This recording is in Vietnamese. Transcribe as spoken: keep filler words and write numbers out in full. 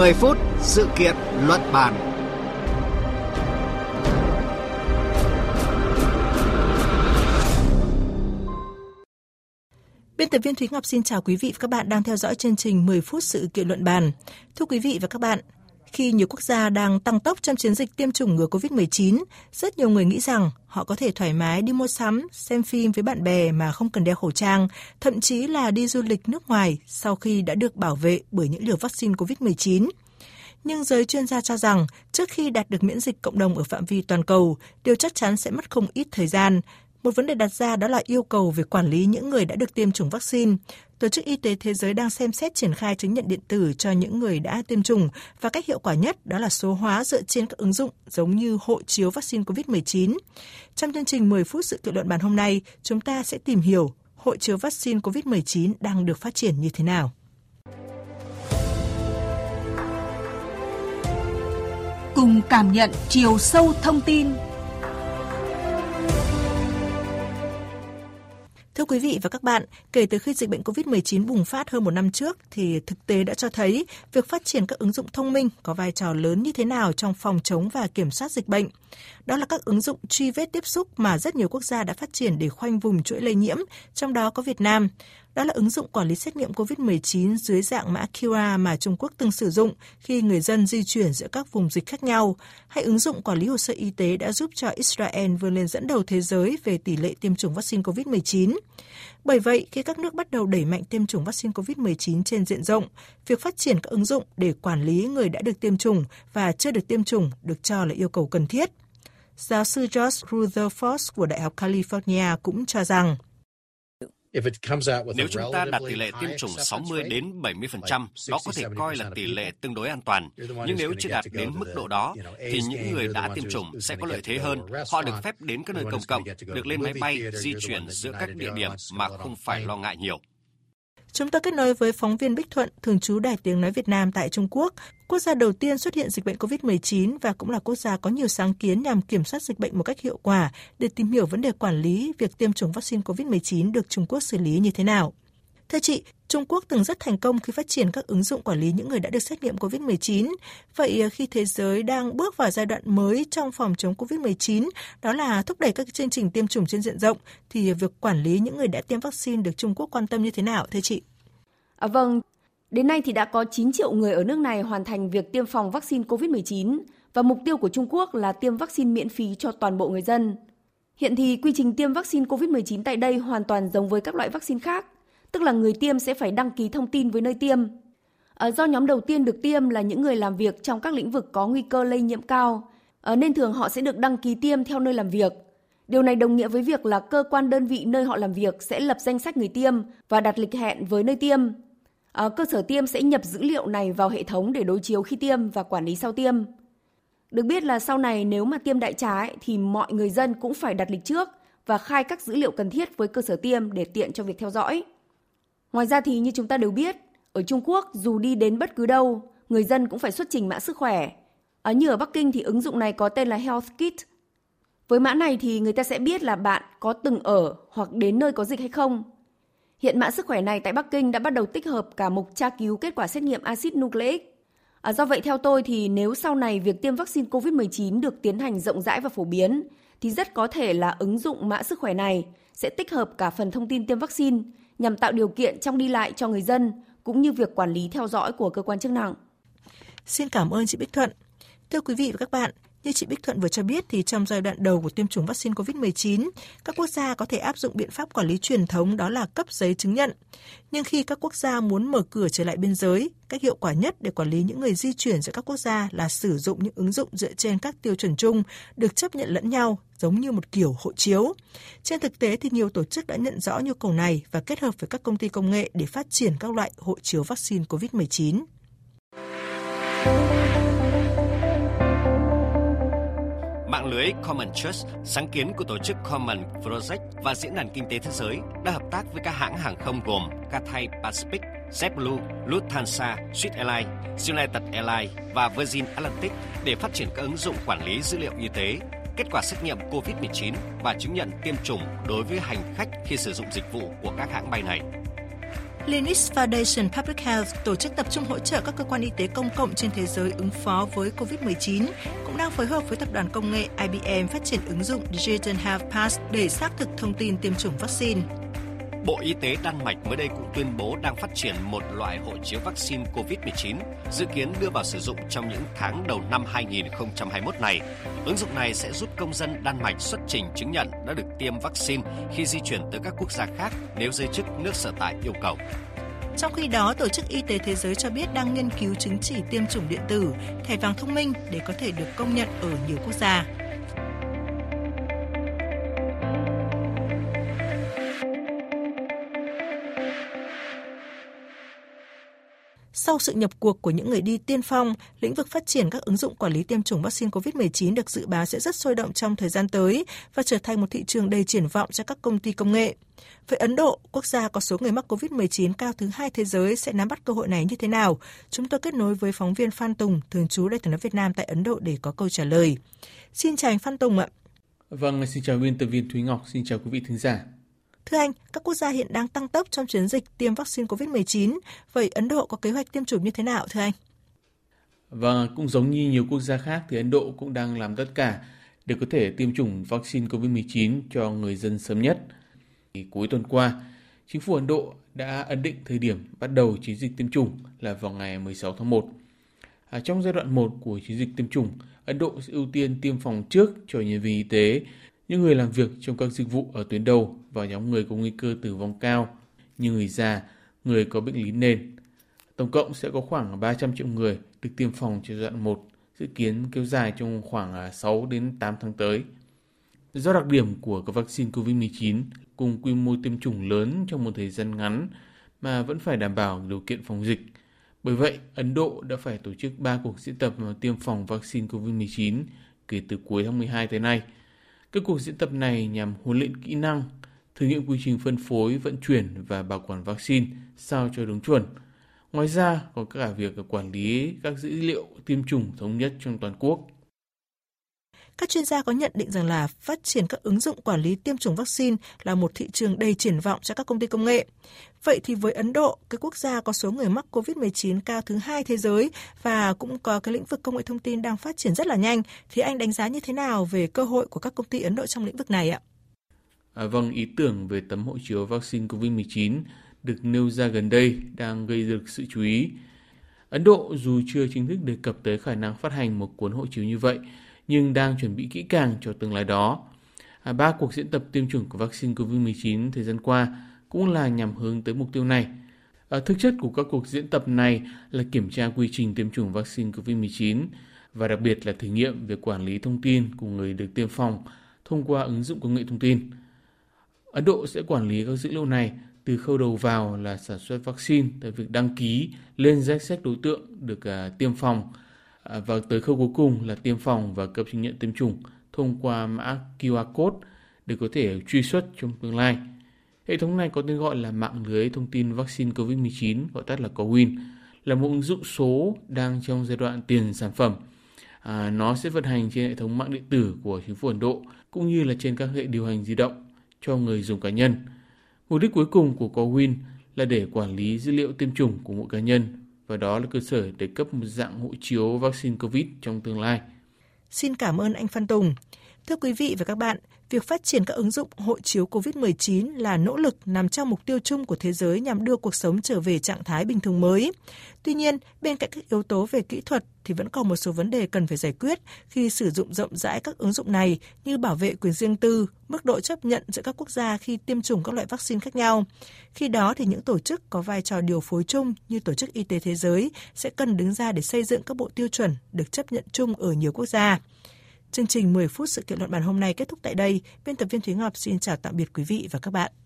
mười phút sự kiện luận bàn. Biên tập viên Thúy Ngọc xin chào quý vị và các bạn đang theo dõi chương trình mười phút sự kiện luận bàn. Thưa quý vị và các bạn, khi nhiều quốc gia đang tăng tốc trong chiến dịch tiêm chủng ngừa cô vít mười chín, rất nhiều người nghĩ rằng họ có thể thoải mái đi mua sắm, xem phim với bạn bè mà không cần đeo khẩu trang, thậm chí là đi du lịch nước ngoài sau khi đã được bảo vệ bởi những liều vaccine cô vít mười chín. Nhưng giới chuyên gia cho rằng trước khi đạt được miễn dịch cộng đồng ở phạm vi toàn cầu, điều chắc chắn sẽ mất không ít thời gian. Một vấn đề đặt ra đó là yêu cầu về quản lý những người đã được tiêm chủng vaccine. Tổ chức Y tế Thế giới đang xem xét triển khai chứng nhận điện tử cho những người đã tiêm chủng và cách hiệu quả nhất đó là số hóa dựa trên các ứng dụng giống như hộ chiếu vaccine cô vít mười chín. Trong chương trình mười phút sự kiện luận bàn hôm nay, chúng ta sẽ tìm hiểu hộ chiếu vaccine cô vít mười chín đang được phát triển như thế nào. Cùng cảm nhận chiều sâu thông tin. Thưa quý vị và các bạn, kể từ khi dịch bệnh cô vít mười chín bùng phát hơn một năm trước thì thực tế đã cho thấy việc phát triển các ứng dụng thông minh có vai trò lớn như thế nào trong phòng chống và kiểm soát dịch bệnh. Đó là các ứng dụng truy vết tiếp xúc mà rất nhiều quốc gia đã phát triển để khoanh vùng chuỗi lây nhiễm, trong đó có Việt Nam. Đó là ứng dụng quản lý xét nghiệm cô vít mười chín dưới dạng mã quy rờ mà Trung Quốc từng sử dụng khi người dân di chuyển giữa các vùng dịch khác nhau. Hay ứng dụng quản lý hồ sơ y tế đã giúp cho Israel vươn lên dẫn đầu thế giới về tỷ lệ tiêm chủng vaccine cô vít mười chín. Bởi vậy, khi các nước bắt đầu đẩy mạnh tiêm chủng vaccine cô vít mười chín trên diện rộng, việc phát triển các ứng dụng để quản lý người đã được tiêm chủng và chưa được tiêm chủng được cho là yêu cầu cần thiết. Giáo sư George Rutherford của Đại học California cũng cho rằng, nếu chúng ta đạt tỷ lệ tiêm chủng sáu mươi đến bảy mươi phần trăm, đó có thể coi là tỷ lệ tương đối an toàn. Nhưng nếu chưa đạt đến mức độ đó, thì những người đã tiêm chủng sẽ có lợi thế hơn. Họ được phép đến các nơi công cộng, được lên máy bay, di chuyển giữa các địa điểm mà không phải lo ngại nhiều. Chúng tôi kết nối với phóng viên Bích Thuận, thường trú Đài Tiếng Nói Việt Nam tại Trung Quốc, quốc gia đầu tiên xuất hiện dịch bệnh cô vít mười chín và cũng là quốc gia có nhiều sáng kiến nhằm kiểm soát dịch bệnh một cách hiệu quả, để tìm hiểu vấn đề quản lý việc tiêm chủng vaccine cô vít mười chín được Trung Quốc xử lý như thế nào. Thưa chị, Trung Quốc từng rất thành công khi phát triển các ứng dụng quản lý những người đã được xét nghiệm cô vít mười chín. Vậy khi thế giới đang bước vào giai đoạn mới trong phòng chống cô vít mười chín, đó là thúc đẩy các chương trình tiêm chủng trên diện rộng, thì việc quản lý những người đã tiêm vaccine được Trung Quốc quan tâm như thế nào, thưa chị? À, vâng, đến nay thì đã có chín triệu người ở nước này hoàn thành việc tiêm phòng vaccine cô vít mười chín và mục tiêu của Trung Quốc là tiêm vaccine miễn phí cho toàn bộ người dân. Hiện thì quy trình tiêm vaccine cô vít mười chín tại đây hoàn toàn giống với các loại vaccine khác, tức là người tiêm sẽ phải đăng ký thông tin với nơi tiêm. À, do nhóm đầu tiên được tiêm là những người làm việc trong các lĩnh vực có nguy cơ lây nhiễm cao, à, nên thường họ sẽ được đăng ký tiêm theo nơi làm việc. Điều này đồng nghĩa với việc là cơ quan đơn vị nơi họ làm việc sẽ lập danh sách người tiêm và đặt lịch hẹn với nơi tiêm. À, cơ sở tiêm sẽ nhập dữ liệu này vào hệ thống để đối chiếu khi tiêm và quản lý sau tiêm. Được biết là sau này nếu mà tiêm đại trà ấy, thì mọi người dân cũng phải đặt lịch trước và khai các dữ liệu cần thiết với cơ sở tiêm để tiện cho việc theo dõi. Ngoài ra thì như chúng ta đều biết, ở Trung Quốc dù đi đến bất cứ đâu, người dân cũng phải xuất trình mã sức khỏe. À, như ở Bắc Kinh thì ứng dụng này có tên là Health Kit. Với mã này thì người ta sẽ biết là bạn có từng ở hoặc đến nơi có dịch hay không. Hiện mã sức khỏe này tại Bắc Kinh đã bắt đầu tích hợp cả mục tra cứu kết quả xét nghiệm axit nucleic. À, do vậy theo tôi thì nếu sau này việc tiêm vaccine cô vít mười chín được tiến hành rộng rãi và phổ biến, thì rất có thể là ứng dụng mã sức khỏe này sẽ tích hợp cả phần thông tin tiêm vaccine, nhằm tạo điều kiện trong đi lại cho người dân, cũng như việc quản lý theo dõi của cơ quan chức năng. Xin cảm ơn chị Bích Thuận. Thưa quý vị và các bạn, như chị Bích Thuận vừa cho biết thì trong giai đoạn đầu của tiêm chủng vaccine cô vít mười chín, các quốc gia có thể áp dụng biện pháp quản lý truyền thống đó là cấp giấy chứng nhận. Nhưng khi các quốc gia muốn mở cửa trở lại biên giới, cách hiệu quả nhất để quản lý những người di chuyển giữa các quốc gia là sử dụng những ứng dụng dựa trên các tiêu chuẩn chung được chấp nhận lẫn nhau, giống như một kiểu hộ chiếu. Trên thực tế thì nhiều tổ chức đã nhận rõ nhu cầu này và kết hợp với các công ty công nghệ để phát triển các loại hộ chiếu vaccine cô vít mười chín. Mạng lưới Common Trust, sáng kiến của tổ chức Common Project và Diễn đàn Kinh tế Thế giới đã hợp tác với các hãng hàng không gồm Cathay Pacific, JetBlue, Lufthansa, Swissair, United Airlines và Virgin Atlantic để phát triển các ứng dụng quản lý dữ liệu y tế, kết quả xét nghiệm cô vít mười chín và chứng nhận tiêm chủng đối với hành khách khi sử dụng dịch vụ của các hãng bay này. Linux Foundation Public Health, tổ chức tập trung hỗ trợ các cơ quan y tế công cộng trên thế giới ứng phó với cô vít mười chín, cũng đang phối hợp với tập đoàn công nghệ i bê em phát triển ứng dụng Digital Health Pass để xác thực thông tin tiêm chủng vaccine. Bộ Y tế Đan Mạch mới đây cũng tuyên bố đang phát triển một loại hộ chiếu vaccine cô vít mười chín, dự kiến đưa vào sử dụng trong những tháng đầu năm hai nghìn không trăm hai mươi mốt này. Ứng dụng này sẽ giúp công dân Đan Mạch xuất trình chứng nhận đã được tiêm vaccine khi di chuyển tới các quốc gia khác nếu giới chức nước sở tại yêu cầu. Trong khi đó, Tổ chức Y tế Thế giới cho biết đang nghiên cứu chứng chỉ tiêm chủng điện tử, thẻ vàng thông minh để có thể được công nhận ở nhiều quốc gia. Sau sự nhập cuộc của những người đi tiên phong, lĩnh vực phát triển các ứng dụng quản lý tiêm chủng vaccine cô vít mười chín được dự báo sẽ rất sôi động trong thời gian tới và trở thành một thị trường đầy triển vọng cho các công ty công nghệ. Với Ấn Độ, quốc gia có số người mắc cô vít mười chín cao thứ hai thế giới, sẽ nắm bắt cơ hội này như thế nào? Chúng tôi kết nối với phóng viên Phan Tùng, thường trú Đại sứ Việt Nam tại Ấn Độ để có câu trả lời. Xin chào anh Phan Tùng ạ. Vâng, xin chào biên tập viên Thúy Ngọc, xin chào quý vị thính giả. Thưa anh, các quốc gia hiện đang tăng tốc trong chiến dịch tiêm vaccine cô vít mười chín, vậy Ấn Độ có kế hoạch tiêm chủng như thế nào thưa anh? Và cũng giống như nhiều quốc gia khác thì Ấn Độ cũng đang làm tất cả để có thể tiêm chủng vaccine cô vít mười chín cho người dân sớm nhất. Cuối tuần qua, chính phủ Ấn Độ đã ấn định thời điểm bắt đầu chiến dịch tiêm chủng là vào ngày mười sáu tháng một. À, trong giai đoạn một của chiến dịch tiêm chủng, Ấn Độ sẽ ưu tiên tiêm phòng trước cho nhân viên y tế, những người làm việc trong các dịch vụ ở tuyến đầu và nhóm người có nguy cơ tử vong cao như người già, người có bệnh lý nền. Tổng cộng sẽ có khoảng ba trăm triệu người được tiêm phòng cho giai đoạn một, dự kiến kéo dài trong khoảng sáu đến tám tháng tới. Do đặc điểm của các vaccine cô vít mười chín cùng quy mô tiêm chủng lớn trong một thời gian ngắn mà vẫn phải đảm bảo điều kiện phòng dịch. Bởi vậy, Ấn Độ đã phải tổ chức ba cuộc diễn tập tiêm phòng vaccine cô vít mười chín kể từ cuối tháng mười hai tới nay. Các cuộc diễn tập này nhằm huấn luyện kỹ năng, thử nghiệm quy trình phân phối, vận chuyển và bảo quản vaccine sao cho đúng chuẩn. Ngoài ra, có cả việc quản lý các dữ liệu tiêm chủng thống nhất trong toàn quốc. Các chuyên gia có nhận định rằng là phát triển các ứng dụng quản lý tiêm chủng vaccine là một thị trường đầy triển vọng cho các công ty công nghệ. Vậy thì với Ấn Độ, cái quốc gia có số người mắc cô vít mười chín cao thứ hai thế giới và cũng có cái lĩnh vực công nghệ thông tin đang phát triển rất là nhanh, thì anh đánh giá như thế nào về cơ hội của các công ty Ấn Độ trong lĩnh vực này ạ? À, vâng, ý tưởng về tấm hộ chiếu vaccine cô vít mười chín được nêu ra gần đây đang gây được sự chú ý. Ấn Độ dù chưa chính thức đề cập tới khả năng phát hành một cuốn hộ chiếu như vậy, nhưng đang chuẩn bị kỹ càng cho tương lai đó. À, ba cuộc diễn tập tiêm chủng của vaccine cô vít mười chín thời gian qua cũng là nhằm hướng tới mục tiêu này. À, thực chất của các cuộc diễn tập này là kiểm tra quy trình tiêm chủng vaccine cô vít mười chín và đặc biệt là thử nghiệm về quản lý thông tin của người được tiêm phòng thông qua ứng dụng công nghệ thông tin. Ấn Độ sẽ quản lý các dữ liệu này từ khâu đầu vào là sản xuất vaccine, từ việc đăng ký lên danh sách đối tượng được à, tiêm phòng, và tới khâu cuối cùng là tiêm phòng và cấp chứng nhận tiêm chủng thông qua mã quy rờ code để có thể truy xuất trong tương lai. Hệ thống này có tên gọi là mạng lưới thông tin vaccine cô vít mười chín, gọi tắt là cô win, là một ứng dụng số đang trong giai đoạn tiền sản phẩm. À, nó sẽ vận hành trên hệ thống mạng điện tử của chính phủ Ấn Độ cũng như là trên các hệ điều hành di động cho người dùng cá nhân. Mục đích cuối cùng của cô win là để quản lý dữ liệu tiêm chủng của mỗi cá nhân, và đó là cơ sở để cấp một dạng hộ chiếu vaccine COVID trong tương lai. Xin cảm ơn anh Phan Tùng. Thưa quý vị và các bạn, việc phát triển các ứng dụng hộ chiếu cô vít mười chín là nỗ lực nằm trong mục tiêu chung của thế giới nhằm đưa cuộc sống trở về trạng thái bình thường mới. Tuy nhiên, bên cạnh các yếu tố về kỹ thuật thì vẫn còn một số vấn đề cần phải giải quyết khi sử dụng rộng rãi các ứng dụng này, như bảo vệ quyền riêng tư, mức độ chấp nhận giữa các quốc gia khi tiêm chủng các loại vaccine khác nhau. Khi đó thì những tổ chức có vai trò điều phối chung như Tổ chức Y tế Thế giới sẽ cần đứng ra để xây dựng các bộ tiêu chuẩn được chấp nhận chung ở nhiều quốc gia. Chương trình mười phút sự kiện luận bàn hôm nay kết thúc tại đây. Biên tập viên Thúy Ngọc xin chào tạm biệt quý vị và các bạn.